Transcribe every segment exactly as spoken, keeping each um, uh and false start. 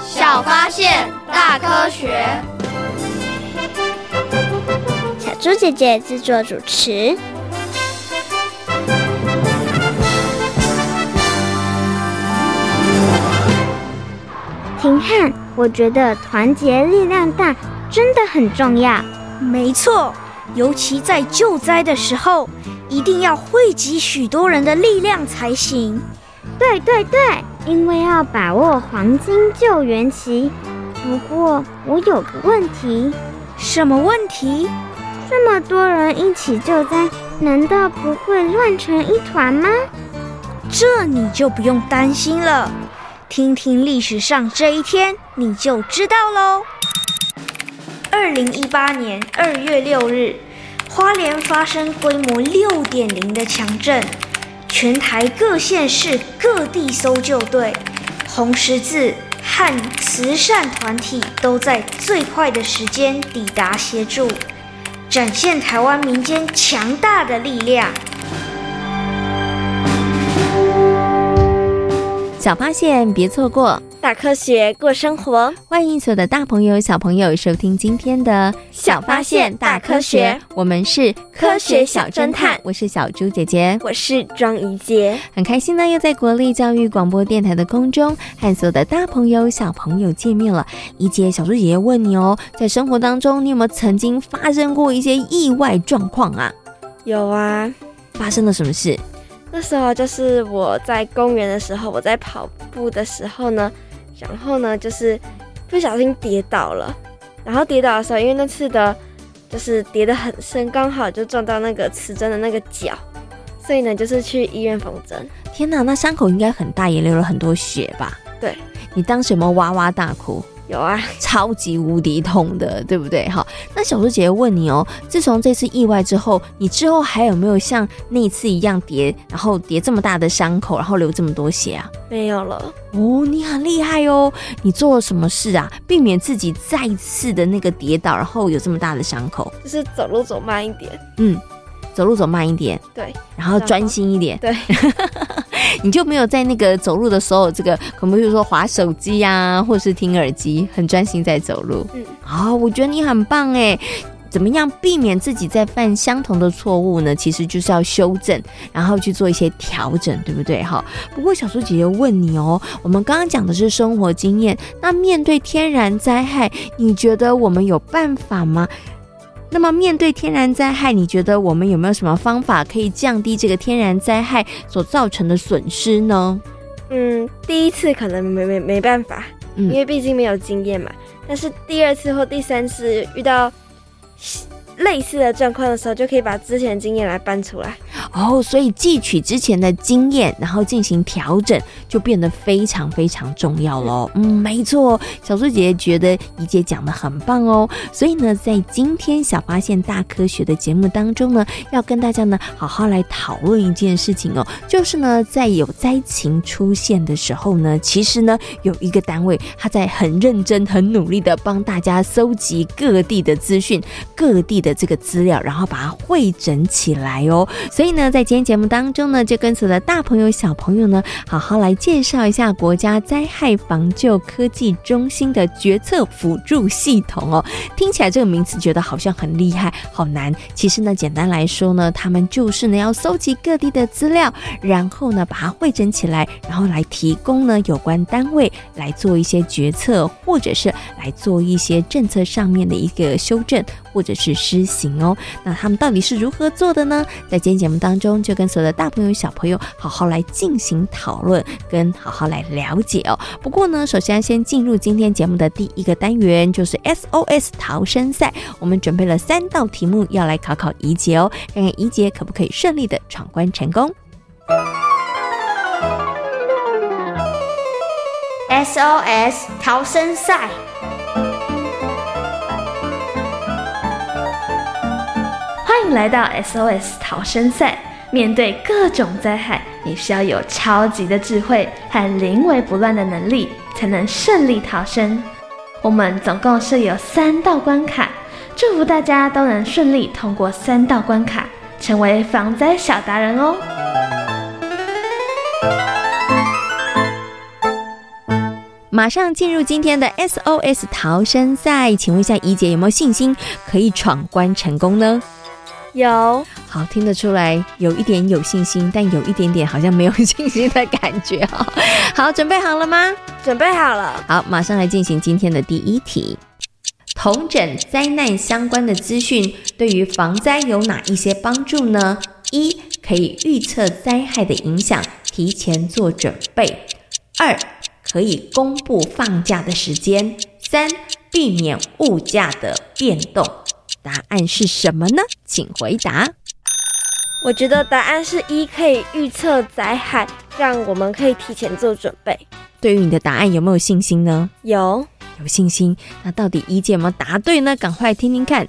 小发现，大科学。小猪姐姐制作主持。婷汉，我觉得团结力量大真的很重要。没错，尤其在救灾的时候。一定要汇集许多人的力量才行。对对对，因为要把握黄金救援期。不过我有个问题。什么问题？这么多人一起救灾，难道不会乱成一团吗？这你就不用担心了，听听历史上这一天你就知道喽。二零一八年二月六日，花莲发生规模 六点零 的强震，全台各县市各地搜救队、红十字和慈善团体都在最快的时间抵达协助，展现台湾民间强大的力量。小发现别错过，大科学过生活，欢迎所有的大朋友小朋友收听今天的小发现大科学。我们是科学小侦探，我是小猪姐姐，我是庄怡杰，很开心呢又在国立教育广播电台的空中和所有的大朋友小朋友见面了。怡杰，小猪姐姐问你哦，在生活当中你有没有曾经发生过一些意外状况啊？有啊。发生了什么事？那时候就是我在公园的时候，我在跑步的时候呢，然后呢就是不小心跌倒了，然后跌倒的时候，因为那次的就是跌得很深，刚好就撞到那个瓷针的那个角，所以呢就是去医院缝针。天哪，那伤口应该很大，也流了很多血吧？对。你当时有没有哇哇大哭？有啊，超级无敌痛的，对不对？好，那小猪姐姐问你哦，自从这次意外之后，你之后还有没有像那次一样跌，然后跌这么大的伤口，然后流这么多血啊？没有了。哦，你很厉害哦。你做了什么事啊，避免自己再次的那个跌倒，然后有这么大的伤口？就是走路走慢一点。嗯，走路走慢一点。对。然后专心一点。对。你就没有在那个走路的时候，这个可能比如说滑手机啊，或是听耳机，很专心在走路。嗯，哦，我觉得你很棒耶。怎么样避免自己再犯相同的错误呢？其实就是要修正，然后去做一些调整，对不对？不过小猪姐姐问你哦，我们刚刚讲的是生活经验，那面对天然灾害，你觉得我们有办法吗？那么面对天然灾害，你觉得我们有没有什么方法可以降低这个天然灾害所造成的损失呢？嗯，第一次可能 没, 没, 没办法、嗯、因为毕竟没有经验嘛，但是第二次或第三次遇到类似的状况的时候，就可以把之前的经验来搬出来哦。所以汲取之前的经验，然后进行调整，就变得非常非常重要咯。嗯，没错，小猪姐姐觉得怡姐讲得很棒哦。所以呢，在今天小发现大科学的节目当中呢，要跟大家呢好好来讨论一件事情哦，就是呢，在有灾情出现的时候呢，其实呢有一个单位，他在很认真、很努力的帮大家搜集各地的资讯、各地的这个资料，然后把它汇整起来哦。所以呢，在今天节目当中呢，就跟所有的大朋友小朋友呢，好好来介绍一下国家灾害防救科技中心的决策辅助系统哦。听起来这个名词觉得好像很厉害好难，其实呢简单来说呢，他们就是呢要搜集各地的资料，然后呢把它汇整起来，然后来提供呢有关单位来做一些决策，或者是来做一些政策上面的一个修正或者是施行哦。那他们到底是如何做的呢？在今天节目当中，就跟所有的大朋友小朋友好好来进行讨论，跟好好来了解哦。不过呢，首先先进入今天节目的第一个单元，就是 S O S 逃生赛。我们准备了三道题目要来考考怡姐哦，看看怡姐可不可以顺利的闯关成功。S O S 逃生赛。欢迎来到 S O S 逃生赛，面对各种灾害，你需要有超级的智慧和临危不乱的能力，才能顺利逃生。我们总共设有三道关卡，祝福大家都能顺利通过三道关卡，成为防灾小达人哦。马上进入今天的 S O S 逃生赛，请问一下怡姐有没有信心可以闯关成功呢？有。好，听得出来有一点有信心，但有一点点好像没有信心的感觉、哦、好，准备好了吗？准备好了。好，马上来进行今天的第一题。统整灾难相关的资讯对于防灾有哪一些帮助呢？一，可以预测灾害的影响，提前做准备。二，可以公布放假的时间。三，避免物价的变动。答案是什么呢？请回答。我觉得答案是一，可以预测灾害，让我们可以提前做准备。对于你的答案有没有信心呢？有，有信心。那到底怡姐有没有答对呢？赶快听听看。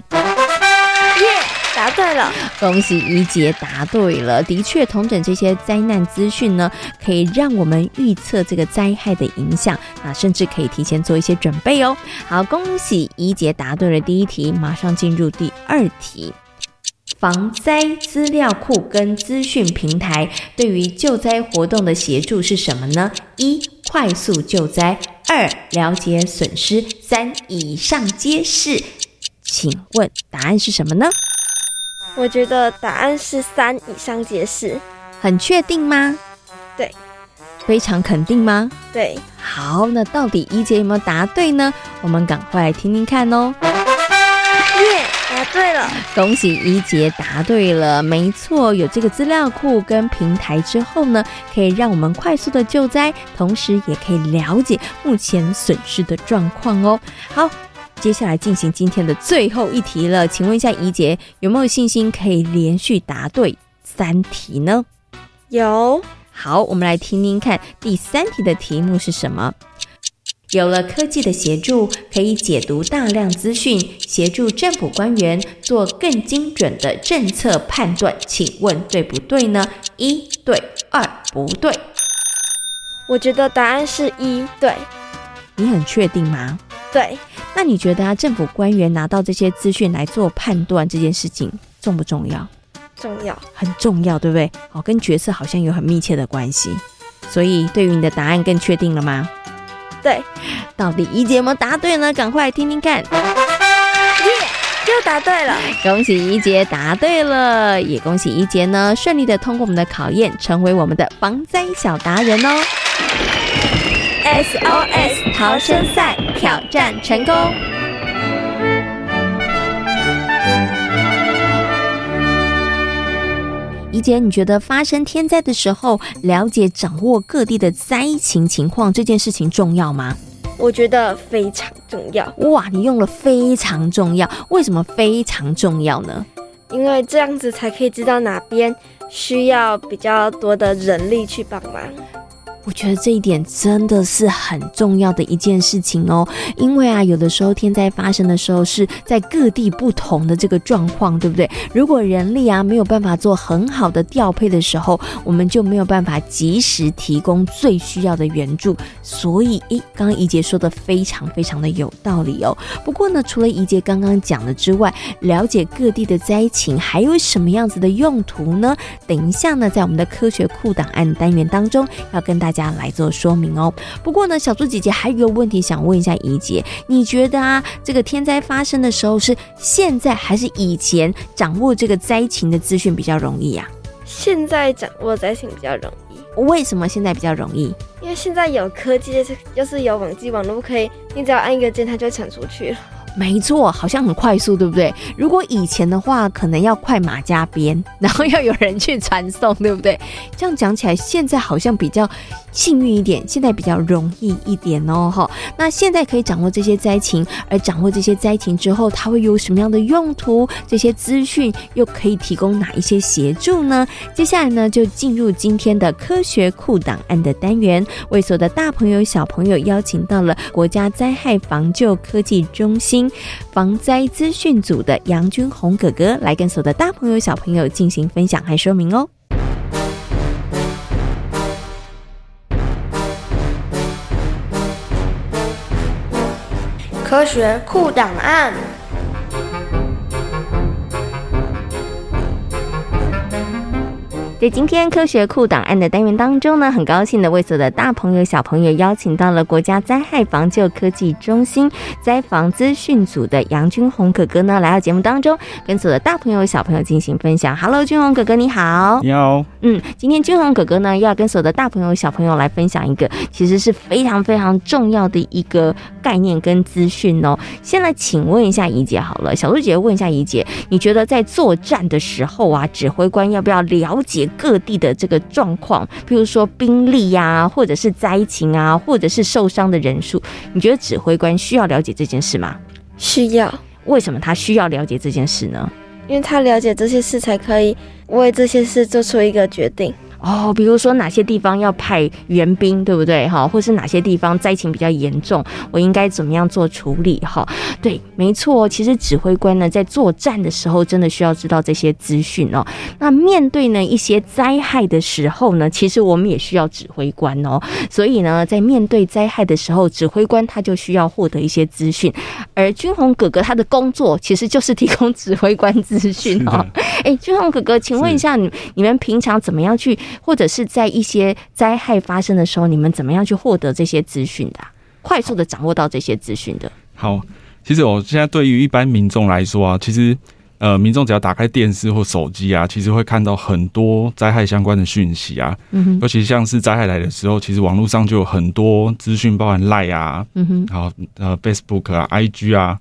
答对了，恭喜怡姐答对了。的确，统整这些灾难资讯呢，可以让我们预测这个灾害的影响，那甚至可以提前做一些准备哦。好，恭喜怡姐答对了第一题，马上进入第二题。防灾资料库跟资讯平台对于救灾活动的协助是什么呢？一，快速救灾。二，了解损失。三，以上皆是。请问答案是什么呢？我觉得答案是三，以上皆是。很确定吗？对。非常肯定吗？对。好，那到底怡姐有没有答对呢？我们赶快来听听看哦。耶，答对了，恭喜怡姐答对了。没错，有这个资料库跟平台之后呢，可以让我们快速的救灾，同时也可以了解目前损失的状况哦。好，接下来进行今天的最后一题了，请问一下怡姐有没有信心可以连续答对三题呢？有。好，我们来听听看第三题的题目是什么。有了科技的协助，可以解读大量资讯，协助政府官员做更精准的政策判断，请问对不对呢？一，对。二，不对。我觉得答案是一，对。你很确定吗？对。那你觉得、啊、政府官员拿到这些资讯来做判断这件事情重不重要？重要，很重要，对不对？哦，跟决策好像有很密切的关系。所以对于你的答案更确定了吗？对。到底怡姐有没有答对呢？赶快来听听看。又答对了，恭喜怡姐答对了，也恭喜怡姐呢顺利的通过我们的考验，成为我们的防灾小达人哦。S O S 逃生赛挑战成功。怡姐，你觉得发生天灾的时候，了解掌握各地的灾情情况这件事情重要吗？我觉得非常重要。哇，你用了非常重要，为什么非常重要呢？因为这样子才可以知道哪边需要比较多的人力去帮忙。我觉得这一点真的是很重要的一件事情哦，因为啊，有的时候天灾发生的时候是在各地不同的这个状况，对不对？如果人力啊没有办法做很好的调配的时候，我们就没有办法及时提供最需要的援助。所以，诶，刚刚怡姐说的非常非常的有道理哦。不过呢，除了怡姐刚刚讲的之外，了解各地的灾情还有什么样子的用途呢？等一下呢，在我们的科学库档案单元当中要跟大家家来做说明哦。不过呢，小猪姐姐还有一个问题想问一下怡姐，你觉得啊，这个天灾发生的时候是现在还是以前掌握这个灾情的资讯比较容易啊？现在掌握灾情比较容易。为什么现在比较容易？因为现在有科技，就是有网际网络，可以你只要按一个键它就传出去了。没错，好像很快速，对不对？如果以前的话，可能要快马加鞭，然后要有人去传送，对不对？这样讲起来，现在好像比较幸运一点，现在比较容易一点哦。那现在可以掌握这些灾情，而掌握这些灾情之后，它会有什么样的用途？这些资讯又可以提供哪一些协助呢？接下来呢，就进入今天的科学库档案的单元，为所有的大朋友小朋友邀请到了国家灾害防救科技中心防灾资讯组的杨君宏哥哥来跟所有的大朋友小朋友进行分享和说明哦。科学库档案。在今天科学库档案的单元当中呢，很高兴的为所有的大朋友小朋友邀请到了国家灾害防救科技中心灾防资讯组的杨君宏哥哥呢来到节目当中，跟所有的大朋友小朋友进行分享。 Hello， 君宏哥哥你好。你好。嗯，今天君宏哥哥呢要跟所有的大朋友小朋友来分享一个其实是非常非常重要的一个概念跟资讯哦。先来请问一下怡姐好了，小猪姐问一下怡姐，你觉得在作战的时候啊，指挥官要不要了解各地的这个状况，比如说兵力啊，或者是灾情啊，或者是受伤的人数，你觉得指挥官需要了解这件事吗？需要。为什么他需要了解这件事呢？因为他了解这些事才可以为这些事做出一个决定哦，比如说哪些地方要派援兵，对不对？或是哪些地方灾情比较严重，我应该怎么样做处理？对，没错，其实指挥官呢在作战的时候真的需要知道这些资讯哦。那面对呢一些灾害的时候呢，其实我们也需要指挥官哦。所以呢，在面对灾害的时候，指挥官他就需要获得一些资讯，而君宏哥哥他的工作其实就是提供指挥官资讯哦。哎，君宏哥哥，请问一下，你你们平常怎么样去？或者是在一些灾害发生的时候，你们怎么样去获得这些资讯的、啊、快速的掌握到这些资讯的？好，其实我现在对于一般民众来说啊，其实呃，民众只要打开电视或手机啊，其实会看到很多灾害相关的讯息啊、嗯、尤其像是灾害来的时候，其实网络上就有很多资讯，包含 LINE 啊、嗯、然后、呃、Facebook 啊 I G 啊，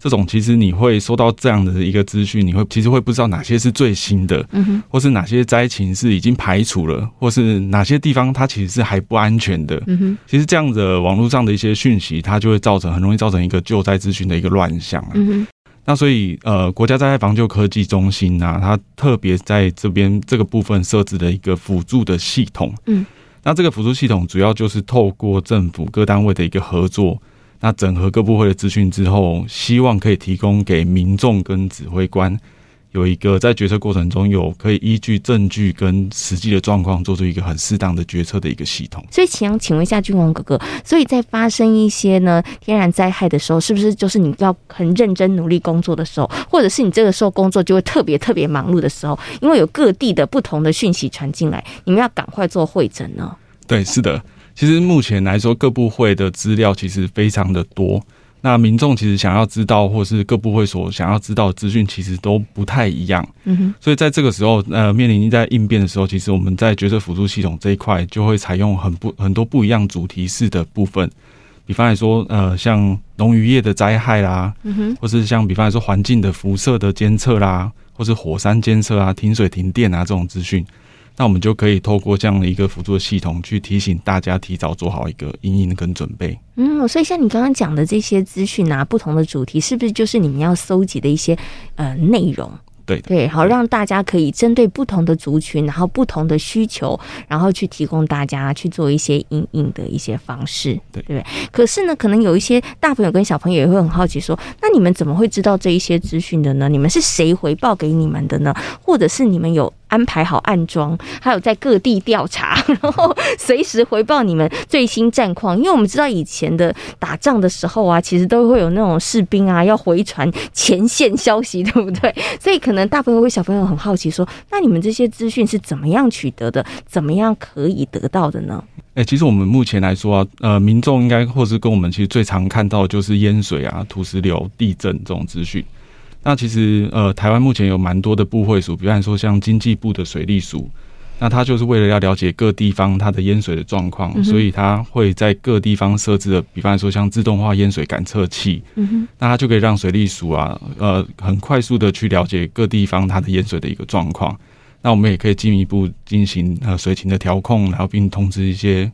这种其实你会收到这样的一个资讯，你会其实会不知道哪些是最新的、嗯、或是哪些灾情是已经排除了，或是哪些地方它其实是还不安全的、嗯、其实这样的网络上的一些讯息，它就会造成很容易造成一个救灾资讯的一个乱象、啊嗯、那所以呃，国家灾害防救科技中心啊，它特别在这边这个部分设置了一个辅助的系统、嗯、那这个辅助系统主要就是透过政府各单位的一个合作，那整合各部会的资讯之后，希望可以提供给民众跟指挥官有一个在决策过程中有可以依据证据跟实际的状况做出一个很适当的决策的一个系统。所以请请问一下君宏哥哥，所以在发生一些呢天然灾害的时候，是不是就是你要很认真努力工作的时候，或者是你这个时候工作就会特别特别忙碌的时候，因为有各地的不同的讯息传进来，你们要赶快做会诊呢？对，是的。其实目前来说，各部会的资料其实非常的多，那民众其实想要知道或是各部会所想要知道的资讯其实都不太一样、嗯、所以在这个时候呃，面临在应变的时候，其实我们在决策辅助系统这一块就会采用 很, 不很多不一样主题式的部分，比方来说呃，像农渔业的灾害啦、嗯、或是像比方来说环境的辐射的监测啦，或是火山监测啊、停水停电啊这种资讯，那我们就可以透过这样的一个辅助系统去提醒大家提早做好一个因应跟准备。嗯，所以像你刚刚讲的这些资讯啊，不同的主题是不是就是你们要搜集的一些呃内容？对对，好让大家可以针对不同的族群，然后不同的需求，然后去提供大家去做一些因应的一些方式，对对。可是呢，可能有一些大朋友跟小朋友也会很好奇说，那你们怎么会知道这一些资讯的呢？你们是谁回报给你们的呢？或者是你们有安排好暗装，还有在各地调查，然后随时回报你们最新战况？因为我们知道以前的打仗的时候啊，其实都会有那种士兵啊要回传前线消息，对不对？所以可能大朋友和小朋友很好奇说，那你们这些资讯是怎么样取得的？怎么样可以得到的呢？欸、其实我们目前来说啊，呃，民众应该或是跟我们其实最常看到的就是淹水啊、土石流、地震这种资讯。那其实呃，台湾目前有蛮多的部会署，比方说像经济部的水利署，那他就是为了要了解各地方它的淹水的状况、嗯、所以他会在各地方设置的，比方说像自动化淹水感测器、嗯、那他就可以让水利署啊，呃，很快速的去了解各地方它的淹水的一个状况。那我们也可以进一步进行、呃、水情的调控，然后并通知一些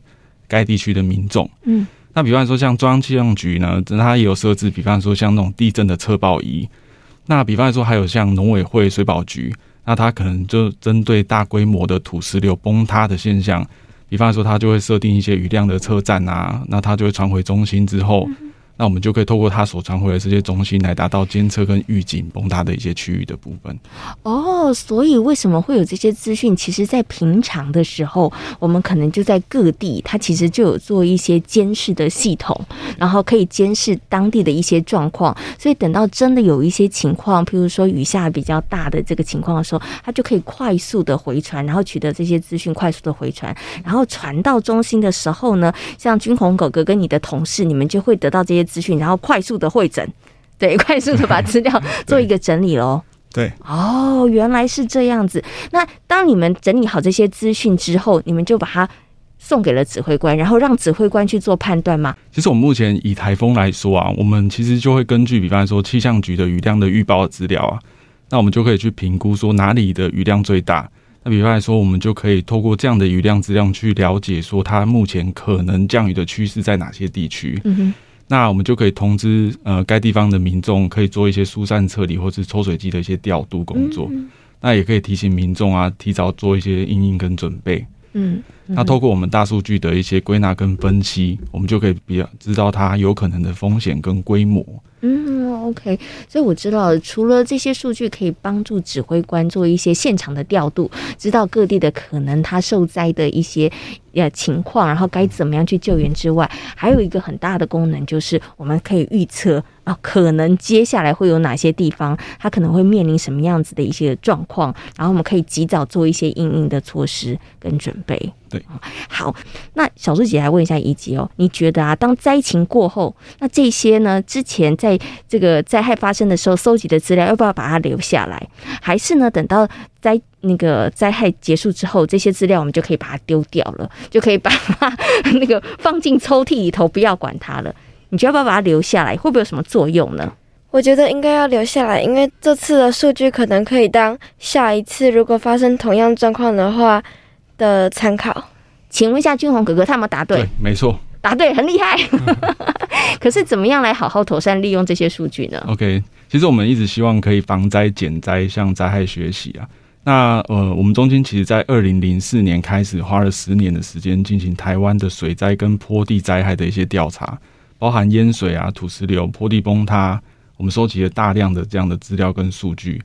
该地区的民众。嗯，那比方说像中央气象局呢，它也有设置，比方说像那种地震的测报仪。那比方说还有像农委会水保局，那它可能就针对大规模的土石流崩塌的现象，比方说它就会设定一些雨量的测站啊，那它就会传回中心之后，那我们就可以透过它所传回的这些中心来达到监测跟预警崩塌的一些区域的部分。哦，所以为什么会有这些资讯？其实在平常的时候，我们可能就在各地，它其实就有做一些监视的系统，然后可以监视当地的一些状况，所以等到真的有一些情况，譬如说雨下比较大的这个情况的时候，它就可以快速的回传，然后取得这些资讯快速的回传，然后传到中心的时候呢，像军宏狗哥跟你的同事，你们就会得到这些资讯，然后快速的汇整，对，快速的把资料做一个整理咯。对，哦，原来是这样子。那当你们整理好这些资讯之后，你们就把它送给了指挥官，然后让指挥官去做判断吗？其实我们目前以台风来说啊，我们其实就会根据比方说气象局的雨量的预报的资料啊，那我们就可以去评估说哪里的雨量最大。那比方说我们就可以透过这样的雨量资料去了解说它目前可能降雨的趋势在哪些地区。嗯哼，那我们就可以通知呃该地方的民众，可以做一些疏散撤离或是抽水机的一些调度工作。嗯嗯，那也可以提醒民众啊，提早做一些因应跟准备。嗯，那透过我们大数据的一些归纳跟分析，我们就可以比较知道它有可能的风险跟规模。嗯 ，OK， 所以我知道了，除了这些数据可以帮助指挥官做一些现场的调度，知道各地的可能它受灾的一些呃情况，然后该怎么样去救援之外，还有一个很大的功能就是我们可以预测啊，可能接下来会有哪些地方它可能会面临什么样子的一些状况，然后我们可以及早做一些因应的措施跟准备。对，好，那小树姐来问一下怡吉哦，你觉得啊，当灾情过后，那这些呢，之前在这个灾害发生的时候搜集的资料，要不要把它留下来？还是呢，等到灾那个灾害结束之后，这些资料我们就可以把它丢掉了，就可以把它那个放进抽屉里头，不要管它了？你觉得要不要把它留下来？会不会有什么作用呢？我觉得应该要留下来，因为这次的数据可能可以当下一次如果发生同样状况的话的参考。请问一下军宏哥哥，他有没有答对？对，没错，答对，很厉害。可是怎么样来好好妥善利用这些数据呢 ？OK， 其实我们一直希望可以防灾减灾，向灾害学习啊。那呃，我们中心其实在二零零四年开始，花了十年的时间进行台湾的水灾跟坡地灾害的一些调查，包含淹水啊、土石流、坡地崩塌，我们收集了大量的这样的资料跟数据。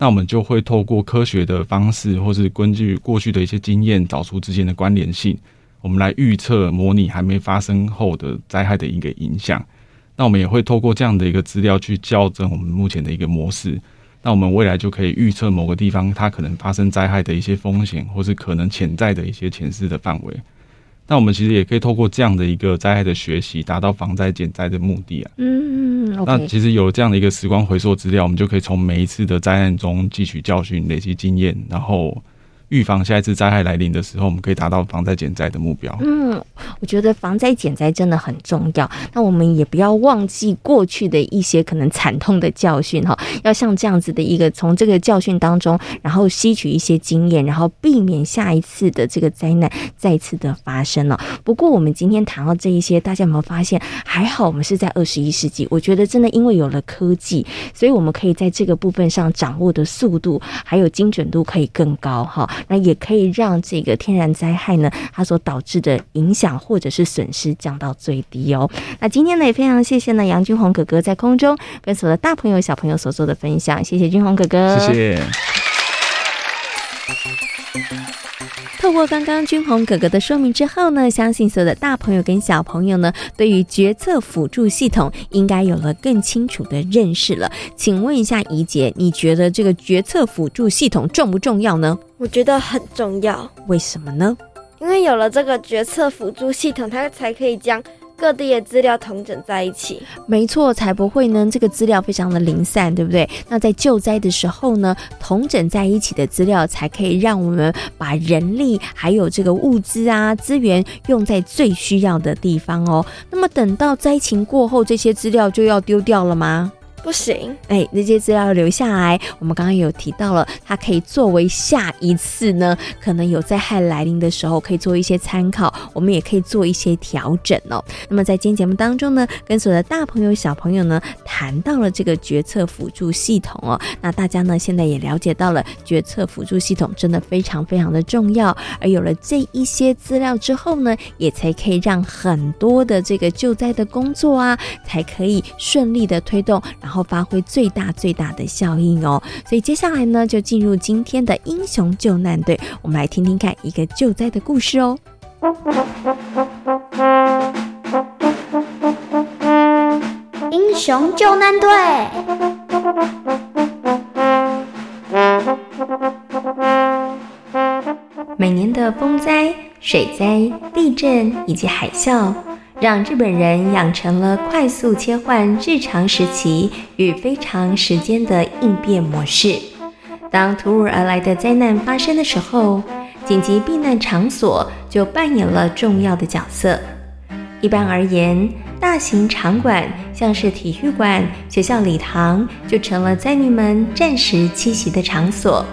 那我们就会透过科学的方式，或是根据过去的一些经验，找出之间的关联性，我们来预测模拟还没发生后的灾害的一个影响。那我们也会透过这样的一个资料去校正我们目前的一个模式，那我们未来就可以预测某个地方它可能发生灾害的一些风险，或是可能潜在的一些潜势的范围。那我们其实也可以透过这样的一个灾害的学习，达到防灾减灾的目的啊。嗯， okay。 那其实有这样的一个时光回溯资料，我们就可以从每一次的灾难中汲取教训，累积经验，然后预防下一次灾害来临的时候，我们可以达到防灾减灾的目标。嗯，我觉得防灾减灾真的很重要。那我们也不要忘记过去的一些可能惨痛的教训哈，要像这样子的一个从这个教训当中，然后吸取一些经验，然后避免下一次的这个灾难再次的发生了。不过我们今天谈到这一些，大家有没有发现？还好我们是在二十一世纪。我觉得真的因为有了科技，所以我们可以在这个部分上掌握的速度还有精准度可以更高哈。那也可以让这个天然灾害呢，它所导致的影响或者是损失降到最低哦。那今天呢，也非常谢谢呢杨军宏哥哥在空中跟所有的大朋友小朋友所做的分享，谢谢军宏哥哥，谢谢。透过刚刚军宏哥哥的说明之后呢，相信所有的大朋友跟小朋友呢，对于决策辅助系统应该有了更清楚的认识了。请问一下怡姐，你觉得这个决策辅助系统重不重要呢？我觉得很重要。为什么呢？因为有了这个决策辅助系统，它才可以将各地的资料统整在一起。没错，才不会呢这个资料非常的零散，对不对？那在救灾的时候呢，统整在一起的资料才可以让我们把人力还有这个物资啊资源用在最需要的地方哦。那么等到灾情过后，这些资料就要丢掉了吗？不行，哎，这些资料留下来，我们刚刚有提到了，它可以作为下一次呢，可能有灾害来临的时候，可以做一些参考，我们也可以做一些调整哦。那么在今天节目当中呢，跟所有的大朋友小朋友呢，谈到了这个决策辅助系统哦。那大家呢，现在也了解到了，决策辅助系统真的非常非常的重要。而有了这一些资料之后呢，也才可以让很多的这个救灾的工作啊，才可以顺利的推动，然后发挥最大最大的效应哦。所以接下来呢，就进入今天的英雄救难队，我们来听听看一个救灾的故事哦。英雄救难队。每年的风灾、水灾、地震以及海啸，让日本人养成了快速切换日常时期与非常时间的应变模式。当突如而来的灾难发生的时候，紧急避难场所就扮演了重要的角色。一般而言，大型场馆像是体育馆、学校礼堂就成了灾民们暂时栖息的场所。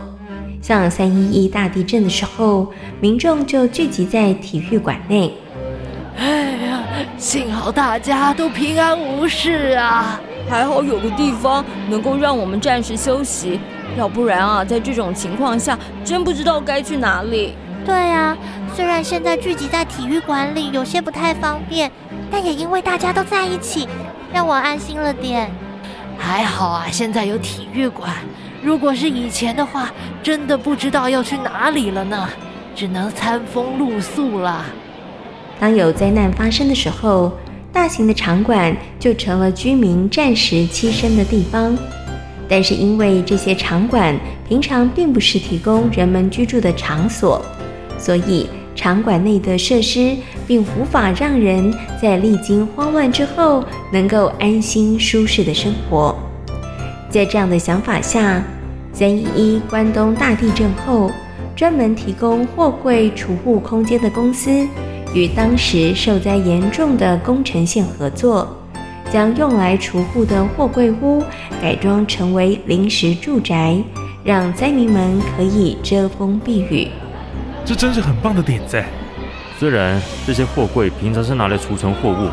像三一一大地震的时候，民众就聚集在体育馆内。幸好大家都平安无事啊，还好有个地方能够让我们暂时休息，要不然啊，在这种情况下真不知道该去哪里。对啊，虽然现在聚集在体育馆里有些不太方便，但也因为大家都在一起，让我安心了点。还好啊，现在有体育馆，如果是以前的话，真的不知道要去哪里了呢，只能餐风露宿了。当有灾难发生的时候，大型的场馆就成了居民暂时栖身的地方。但是因为这些场馆平常并不是提供人们居住的场所，所以场馆内的设施并无法让人在历经慌乱之后能够安心舒适的生活。在这样的想法下，三一一关东大地震后，专门提供货柜储物空间的公司与当时受灾严重的宫城县合作，将用来储户的货柜屋改装成为临时住宅，让灾民们可以遮风避雨。这真是很棒的点子。虽然这些货柜平常是拿来储存货物，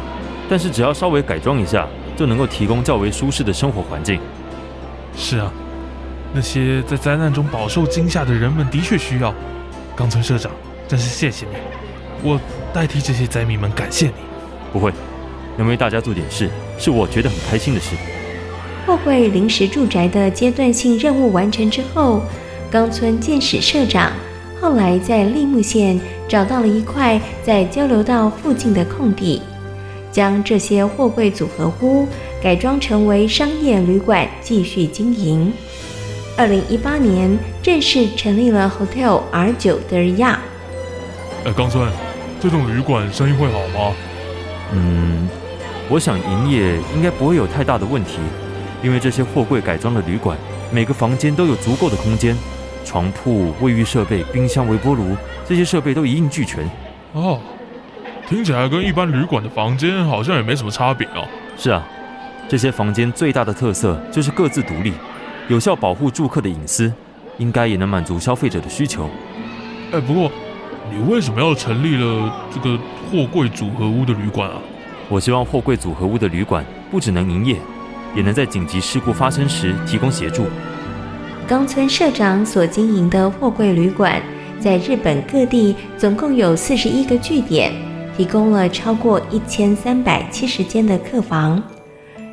但是只要稍微改装一下，就能够提供较为舒适的生活环境。是啊，那些在灾难中饱受惊吓的人们的确需要。冈村社长，真是谢谢你，我代替这些灾民们感谢你。不会，能为大家做点事，是我觉得很开心的事。货柜临时住宅的阶段性任务完成之后，冈村健史社长后来在立木县找到了一块在交流道附近的空地，将这些货柜组合屋改装成为商业旅馆，继续经营。二零一八年正式成立了 Hotel R 九德尔亚。哎，冈村。这种旅馆生意会好吗？嗯，我想营业应该不会有太大的问题，因为这些货柜改装的旅馆，每个房间都有足够的空间，床铺、卫浴设备、冰箱、微波炉，这些设备都一应俱全。哦，听起来跟一般旅馆的房间好像也没什么差别啊。是啊，这些房间最大的特色就是各自独立，有效保护住客的隐私，应该也能满足消费者的需求。哎，不过你为什么要成立了这个货柜组合屋的旅馆啊？我希望货柜组合屋的旅馆不只能营业，也能在紧急事故发生时提供协助。冈村社长所经营的货柜旅馆在日本各地总共有四十一个据点，提供了超过一千三百七十间的客房。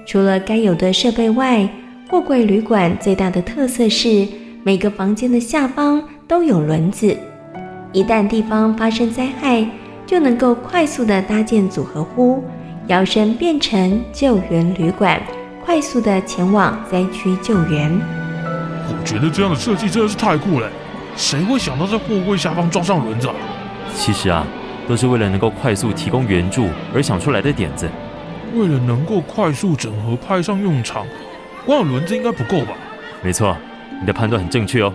除了该有的设备外，货柜旅馆最大的特色是每个房间的下方都有轮子。一旦地方发生灾害，就能够快速的搭建组合屋，摇身变成救援旅馆，快速的前往灾区救援。我觉得这样的设计真的是太酷了，谁会想到在货柜下方装上轮子啊？其实啊，都是为了能够快速提供援助而想出来的点子。为了能够快速整合派上用场，光有轮子应该不够吧？没错，你的判断很正确哦。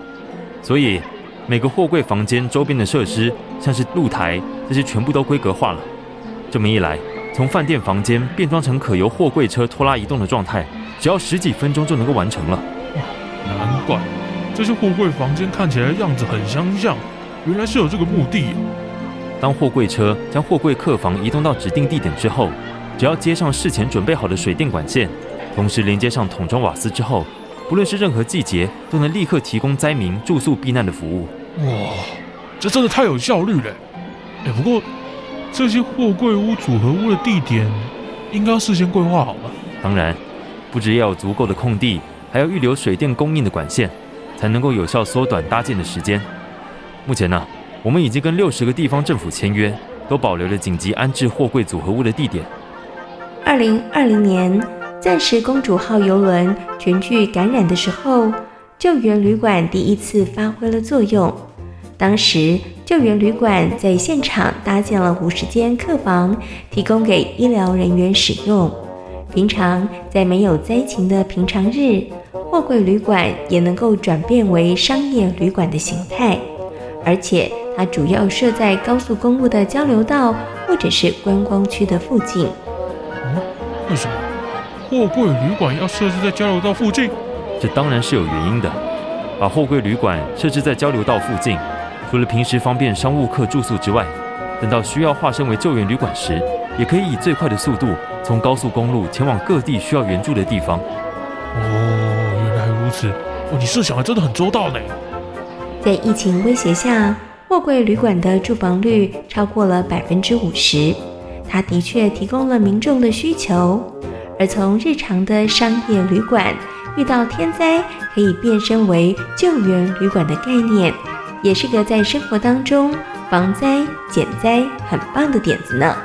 所以每个货柜房间周边的设施，像是露台，这些全部都规格化了。这么一来，从饭店房间变装成可由货柜车拖拉移动的状态，只要十几分钟就能够完成了。难怪这些货柜房间看起来样子很相像，原来是有这个目的。当货柜车将货柜客房移动到指定地点之后，只要接上事前准备好的水电管线，同时连接上桶装瓦斯之后，不论是任何季节，都能立刻提供灾民住宿避难的服务。哇，这真的太有效率了！哎，不过这些货柜屋、组合屋的地点，应该要事先规划好吧？当然，不只要有足够的空地，还要预留水电供应的管线，才能够有效缩短搭建的时间。目前呢、啊，我们已经跟六十个地方政府签约，都保留了紧急安置货柜组合屋的地点。二零二零年。钻石公主号邮轮全剧感染的时候，救援旅馆第一次发挥了作用。当时救援旅馆在现场搭建了五十间客房，提供给医疗人员使用。平常在没有灾情的平常日，货柜旅馆也能够转变为商业旅馆的形态，而且它主要设在高速公路的交流道或者是观光区的附近。嗯，为什么货柜旅馆要设置在交流道附近？这当然是有原因的。把货柜旅馆设置在交流道附近，除了平时方便商务客住宿之外，等到需要化身为救援旅馆时，也可以以最快的速度从高速公路前往各地需要援助的地方。哦，原来如此。哦，你设想的真的很周到呢。在疫情威胁下，货柜旅馆的住房率超过了百分之五十，它的确提供了民众的需求。而从日常的商业旅馆遇到天灾可以变身为救援旅馆的概念，也是个在生活当中防灾减灾很棒的点子呢。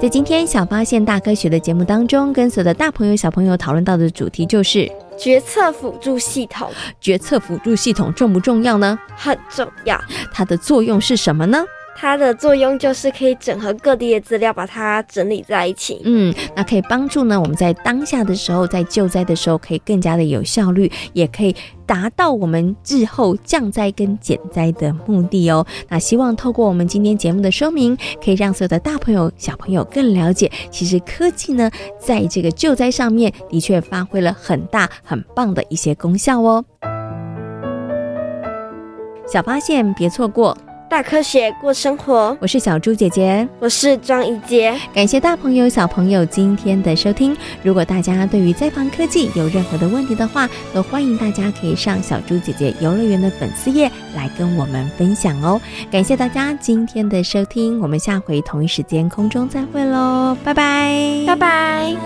在今天小发现大科学的节目当中，跟所有的大朋友小朋友讨论到的主题就是决策辅助系统。决策辅助系统重不重要呢？很重要。它的作用是什么呢？它的作用就是可以整合各地的资料，把它整理在一起。嗯，那可以帮助呢我们在当下的时候，在救灾的时候可以更加的有效率，也可以达到我们日后降灾跟减灾的目的哦。那希望透过我们今天节目的说明，可以让所有的大朋友小朋友更了解，其实科技呢在这个救灾上面的确发挥了很大很棒的一些功效哦。小发现别错过，大科学过生活，我是小猪姐姐，我是庄怡杰。感谢大朋友小朋友今天的收听。如果大家对于灾防科技有任何的问题的话，都欢迎大家可以上小猪姐姐游乐园的粉丝页来跟我们分享哦。感谢大家今天的收听，我们下回同一时间空中再会咯，拜拜拜拜。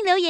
迎留